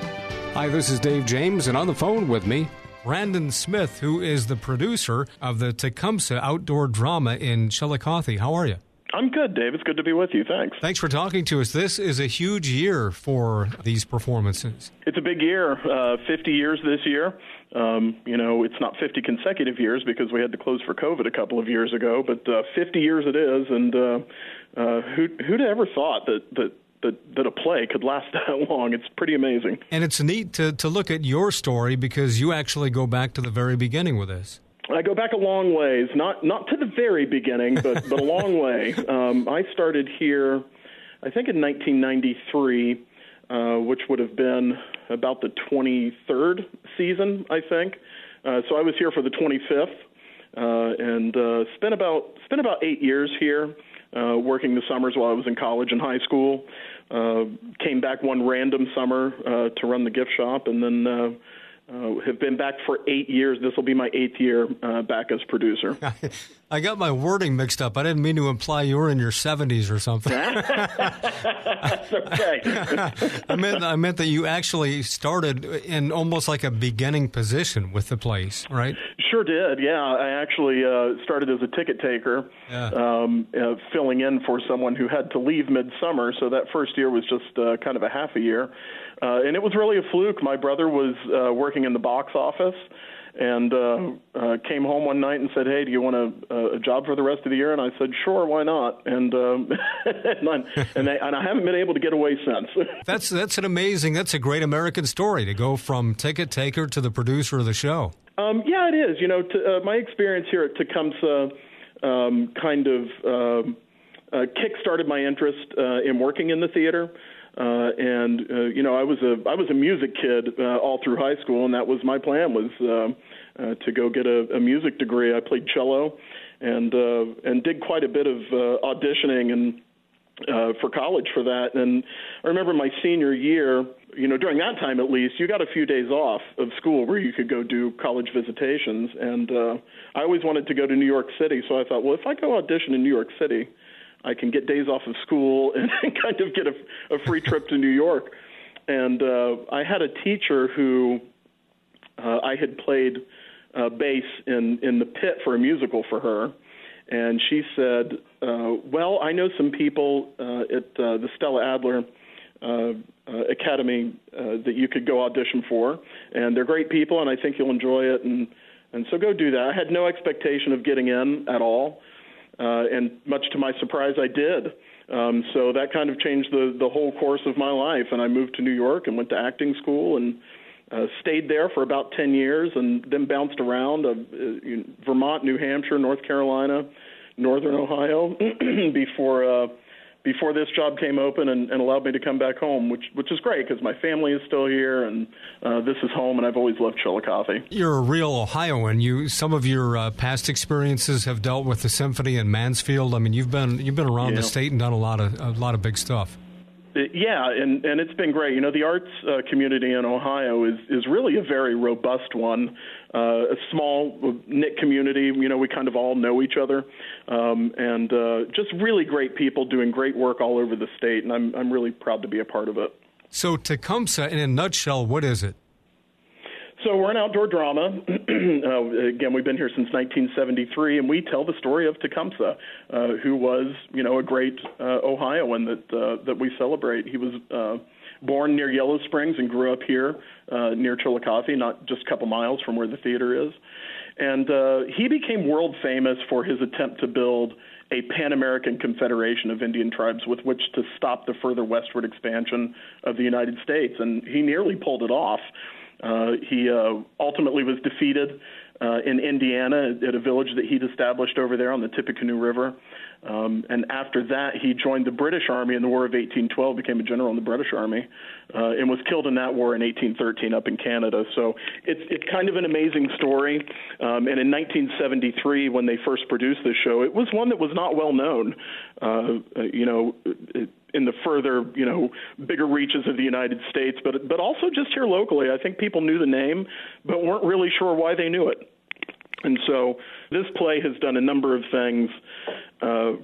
Hi, this is Dave James, and on the phone with me, Brandon Smith, who is the producer of the Tecumseh outdoor drama in Chillicothe. How are you? I'm good, Dave. It's good to be with you. Thanks. Thanks for talking to us. This is a huge year for these performances. It's a big year, 50 years this year. You know, it's not 50 consecutive years because we had to close for COVID a couple of years ago, but 50 years it is, and who'd ever thought that a play could last that long. It's pretty amazing. And it's neat to look at your story because you actually go back to the very beginning with this. I go back a long ways, not to the very beginning, but, but a long way. I started here, I think, in 1993, which would have been about the 23rd season, I think. So I was here for the 25th and spent about 8 years here. Working the summers while I was in college and high school, came back one random summer to run the gift shop, and then have been back for 8 years. This will be my eighth year back as producer. I got my wording mixed up. I didn't mean to imply you were in your 70s or something. That's okay. I meant that you actually started in almost like a beginning position with the place, right? Sure did, yeah. I actually started as a ticket taker, yeah. Filling in for someone who had to leave midsummer, so that first year was just kind of a half a year. And it was really a fluke. My brother was working in the box office and came home one night and said, hey, do you want a job for the rest of the year? And I said, sure, why not? And and I haven't been able to get away since. That's a great American story to go from ticket taker to the producer of the show. Yeah, it is. You know, my experience here at Tecumseh kind of kick-started my interest in working in the theater. I was a music kid all through high school, and that was my plan, was to go get a music degree. I played cello, and did quite a bit of auditioning and for college for that. And I remember my senior year, you know, during that time at least, you got a few days off of school where you could go do college visitations. And I always wanted to go to New York City, so I thought, well, if I go audition in New York City, I can get days off of school and kind of get a free trip to New York. And I had a teacher who I had played bass in the pit for a musical for her. And she said, well, I know some people at the Stella Adler Academy that you could go audition for, and they're great people, and I think you'll enjoy it, and so go do that. I had no expectation of getting in at all, and much to my surprise, I did. So that kind of changed the whole course of my life, and I moved to New York and went to acting school and stayed there for about 10 years and then bounced around Vermont, New Hampshire, North Carolina, Northern Ohio before this job came open and allowed me to come back home, which is great because my family is still here and this is home, and I've always loved Chillicothe. You're a real Ohioan. Some of your past experiences have dealt with the symphony in Mansfield. I mean, you've been around the state and done a lot of big stuff. Yeah, and it's been great. You know, the arts community in Ohio is really a very robust one, a small, knit community. You know, we kind of all know each other, and just really great people doing great work all over the state, and I'm really proud to be a part of it. So Tecumseh, in a nutshell, what is it? So we're an outdoor drama. Again, we've been here since 1973, and we tell the story of Tecumseh, who was, you know, a great Ohioan that we celebrate. He was born near Yellow Springs and grew up here near Chillicothe, not just a couple miles from where the theater is. And he became world famous for his attempt to build a Pan-American confederation of Indian tribes with which to stop the further westward expansion of the United States, and he nearly pulled it off. He ultimately was defeated in Indiana at a village that he'd established over there on the Tippecanoe River. And after that, he joined the British Army in the War of 1812, became a general in the British Army, and was killed in that war in 1813 up in Canada. So it's kind of an amazing story. And in 1973, when they first produced this show, it was one that was not well known. In the further, you know, bigger reaches of the United States, but also just here locally. I think people knew the name, but weren't really sure why they knew it. And so this play has done a number of things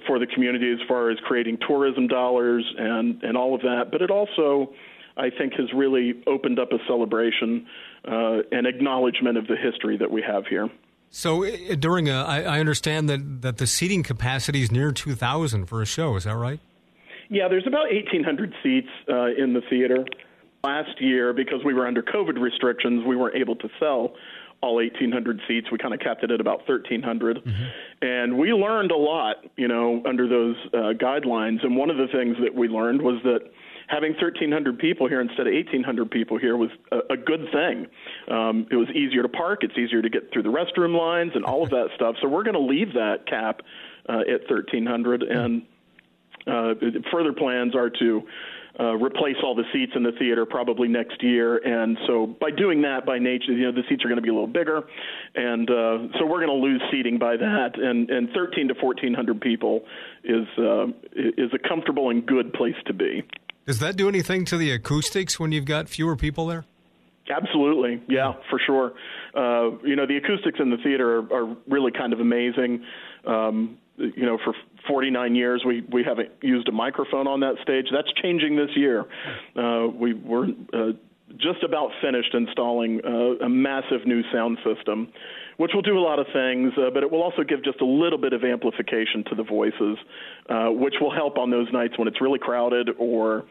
for the community as far as creating tourism dollars and all of that, but it also, I think, has really opened up a celebration and acknowledgement of the history that we have here. So during I understand that the seating capacity is near 2,000 for a show, is that right? Yeah, there's about 1,800 seats in the theater. Last year, because we were under COVID restrictions, we weren't able to sell all 1,800 seats. We kind of capped it at about 1,300. Mm-hmm. And we learned a lot, you know, under those guidelines. And one of the things that we learned was that having 1,300 people here instead of 1,800 people here was a good thing. It was easier to park. It's easier to get through the restroom lines and all of that stuff. So we're going to leave that cap at 1,300 and further plans are to replace all the seats in the theater probably next year, and so by doing that, by nature, you know, the seats are going to be a little bigger, and so we're going to lose seating by that. And 13 to 1,400 people is a comfortable and good place to be. Does that do anything to the acoustics when you've got fewer people there? Absolutely, yeah, for sure. You know, the acoustics in the theater are really kind of amazing. You know, for 49 years, we haven't used a microphone on that stage. That's changing this year. We're just about finished installing a massive new sound system, which will do a lot of things, but it will also give just a little bit of amplification to the voices, which will help on those nights when it's really crowded or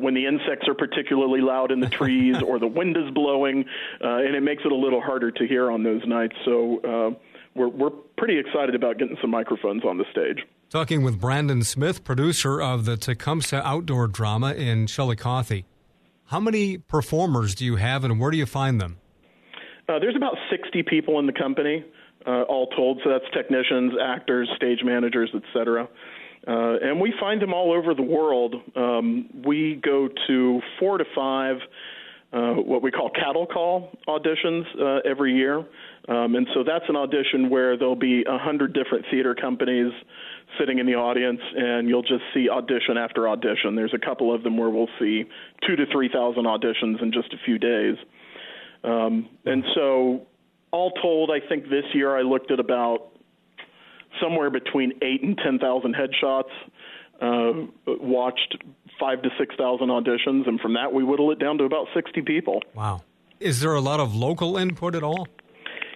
when the insects are particularly loud in the trees or the wind is blowing, and it makes it a little harder to hear on those nights. So we're pretty excited about getting some microphones on the stage. Talking with Brandon Smith, producer of the Tecumseh Outdoor Drama in Chillicothe. How many performers do you have, and where do you find them? There's about 60 people in the company, all told, so that's technicians, actors, stage managers, etc. And we find them all over the world. We go to 4 to 5 what we call cattle call auditions every year. And so that's an audition where there'll be 100 different theater companies sitting in the audience, and you'll just see audition after audition. There's a couple of them where we'll see 2,000 to 3,000 auditions in just a few days. And so all told, I think this year I looked at about somewhere between 8,000 and 10,000 headshots, watched 5,000 to 6,000 auditions, and from that we whittle it down to about 60 people. Wow. Is there a lot of local input at all?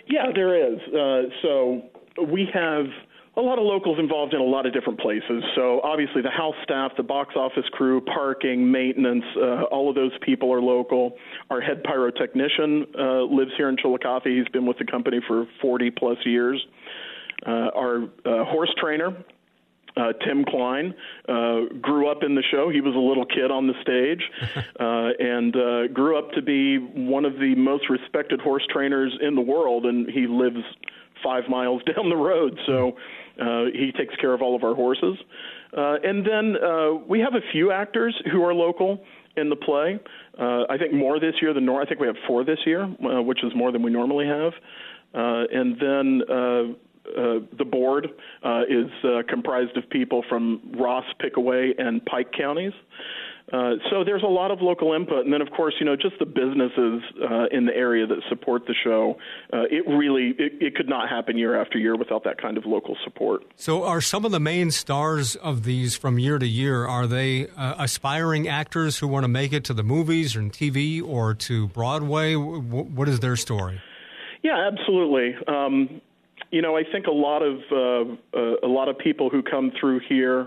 Yeah, there is. So we have a lot of locals involved in a lot of different places. So obviously the house staff, the box office crew, parking, maintenance, all of those people are local. Our head pyrotechnician lives here in Chillicothe. He's been with the company for 40-plus years. Our horse trainer, Tim Klein, grew up in the show. He was a little kid on the stage and grew up to be one of the most respected horse trainers in the world, and he lives 5 miles down the road, so he takes care of all of our horses. And then we have a few actors who are local in the play. I think more this year than normal. I think we have 4 this year, which is more than we normally have. And then the board is comprised of people from Ross, Pickaway, and Pike counties. So there's a lot of local input. And then, of course, you know, just the businesses in the area that support the show. It could not happen year after year without that kind of local support. So are some of the main stars of these from year to year, are they aspiring actors who want to make it to the movies or in TV or to Broadway? What is their story? Yeah, absolutely. You know, I think a lot of people who come through here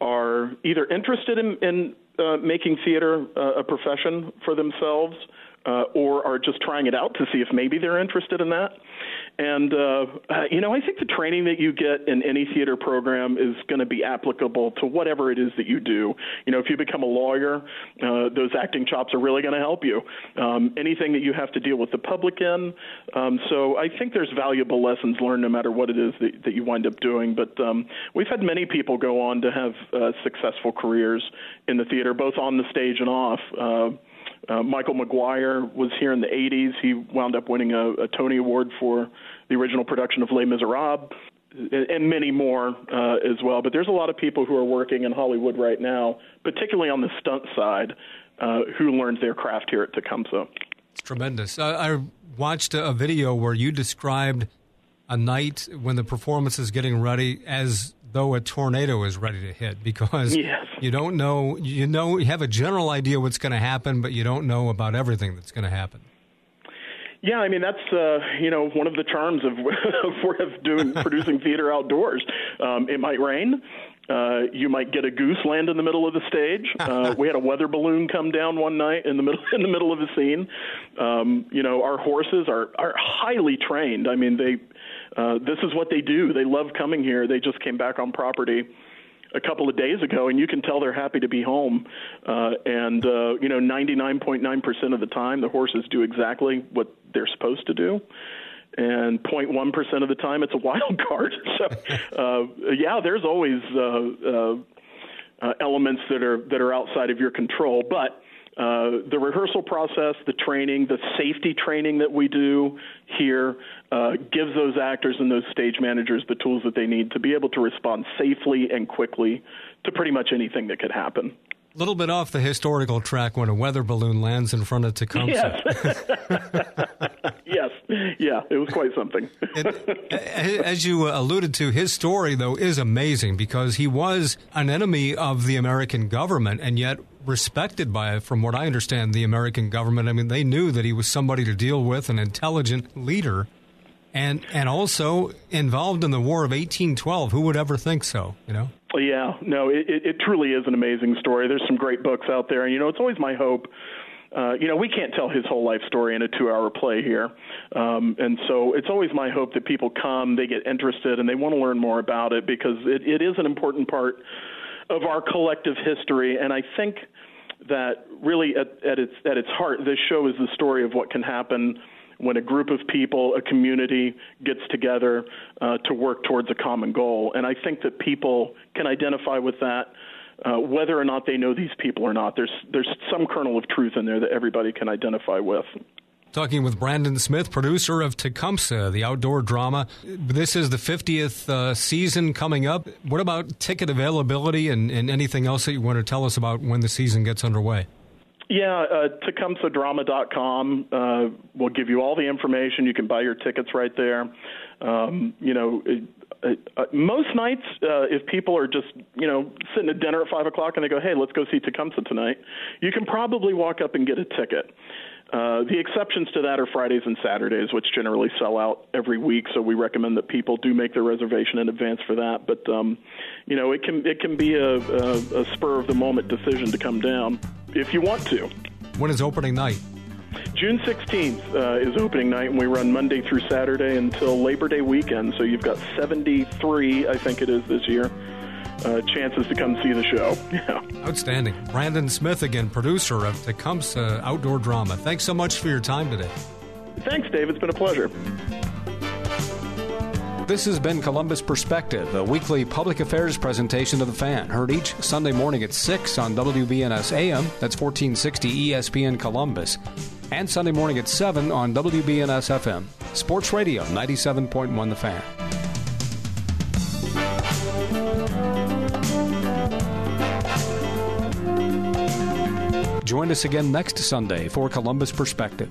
are either interested in making theater a profession for themselves, or are just trying it out to see if maybe they're interested in that. And, you know, I think the training that you get in any theater program is going to be applicable to whatever it is that you do. You know, if you become a lawyer, those acting chops are really going to help you. Anything that you have to deal with the public in. So I think there's valuable lessons learned no matter what it is that you wind up doing. But we've had many people go on to have successful careers in the theater, both on the stage and off. Michael McGuire was here in the 80s. He wound up winning a Tony Award for the original production of Les Miserables, and many more as well. But there's a lot of people who are working in Hollywood right now, particularly on the stunt side, who learned their craft here at Tecumseh. It's tremendous. I watched a video where you described a night when the performance is getting ready as though a tornado is ready to hit, because yes. You don't know, you have a general idea what's going to happen, but you don't know about everything that's going to happen. Yeah, I mean, that's, you know, one of the charms of producing theater outdoors. It might rain. You might get a goose land in the middle of the stage. We had a weather balloon come down one night in the middle of a scene. You know, our horses are highly trained. I mean, this is what they do. They love coming here. They just came back on property a couple of days ago, and you can tell they're happy to be home. And you know, 99.9% of the time, the horses do exactly what they're supposed to do. And 0.1% of the time, it's a wild card. So, yeah, there's always elements that are outside of your control. But the rehearsal process, the training, the safety training that we do here gives those actors and those stage managers the tools that they need to be able to respond safely and quickly to pretty much anything that could happen. A little bit off the historical track when a weather balloon lands in front of Tecumseh. Yes. Yes. Yeah, it was quite something. As you alluded to, his story, though, is amazing, because he was an enemy of the American government and yet respected by, from what I understand, the American government. I mean, they knew that he was somebody to deal with, an intelligent leader, and also involved in the War of 1812. Who would ever think so, you know? Yeah, no, it truly is an amazing story. There's some great books out there, and, you know, it's always my hope. You know, we can't tell his whole life story in a 2-hour play here. And so it's always my hope that people come, they get interested, and they want to learn more about it, because it is an important part of our collective history. And I think that really at its heart, this show is the story of what can happen when a group of people, a community, gets together to work towards a common goal. And I think that people can identify with that, whether or not they know these people or not. There's some kernel of truth in there that everybody can identify with. Talking with Brandon Smith, producer of Tecumseh, the outdoor drama. This is the 50th season coming up. What about ticket availability and anything else that you want to tell us about when the season gets underway? Yeah, TecumsehDrama.com will give you all the information. You can buy your tickets right there. Most nights, if people are just, sitting at dinner at 5 o'clock and they go, hey, let's go see Tecumseh tonight, you can probably walk up and get a ticket. The exceptions to that are Fridays and Saturdays, which generally sell out every week. So we recommend that people do make their reservation in advance for that. But, it can be a spur of the moment decision to come down if you want to. When is opening night? June 16th is opening night, and we run Monday through Saturday until Labor Day weekend. So you've got 73, I think it is this year, chances to come see the show. Yeah. Outstanding. Brandon Smith again, producer of Tecumseh Outdoor Drama. Thanks so much for your time today. Thanks, Dave. It's been a pleasure. This has been Columbus Perspective, a weekly public affairs presentation of The Fan, heard each Sunday morning at 6 on WBNS AM, that's 1460 ESPN Columbus, and Sunday morning at 7 on WBNS FM, Sports Radio 97.1 The Fan. Join us again next Sunday for Columbus Perspective.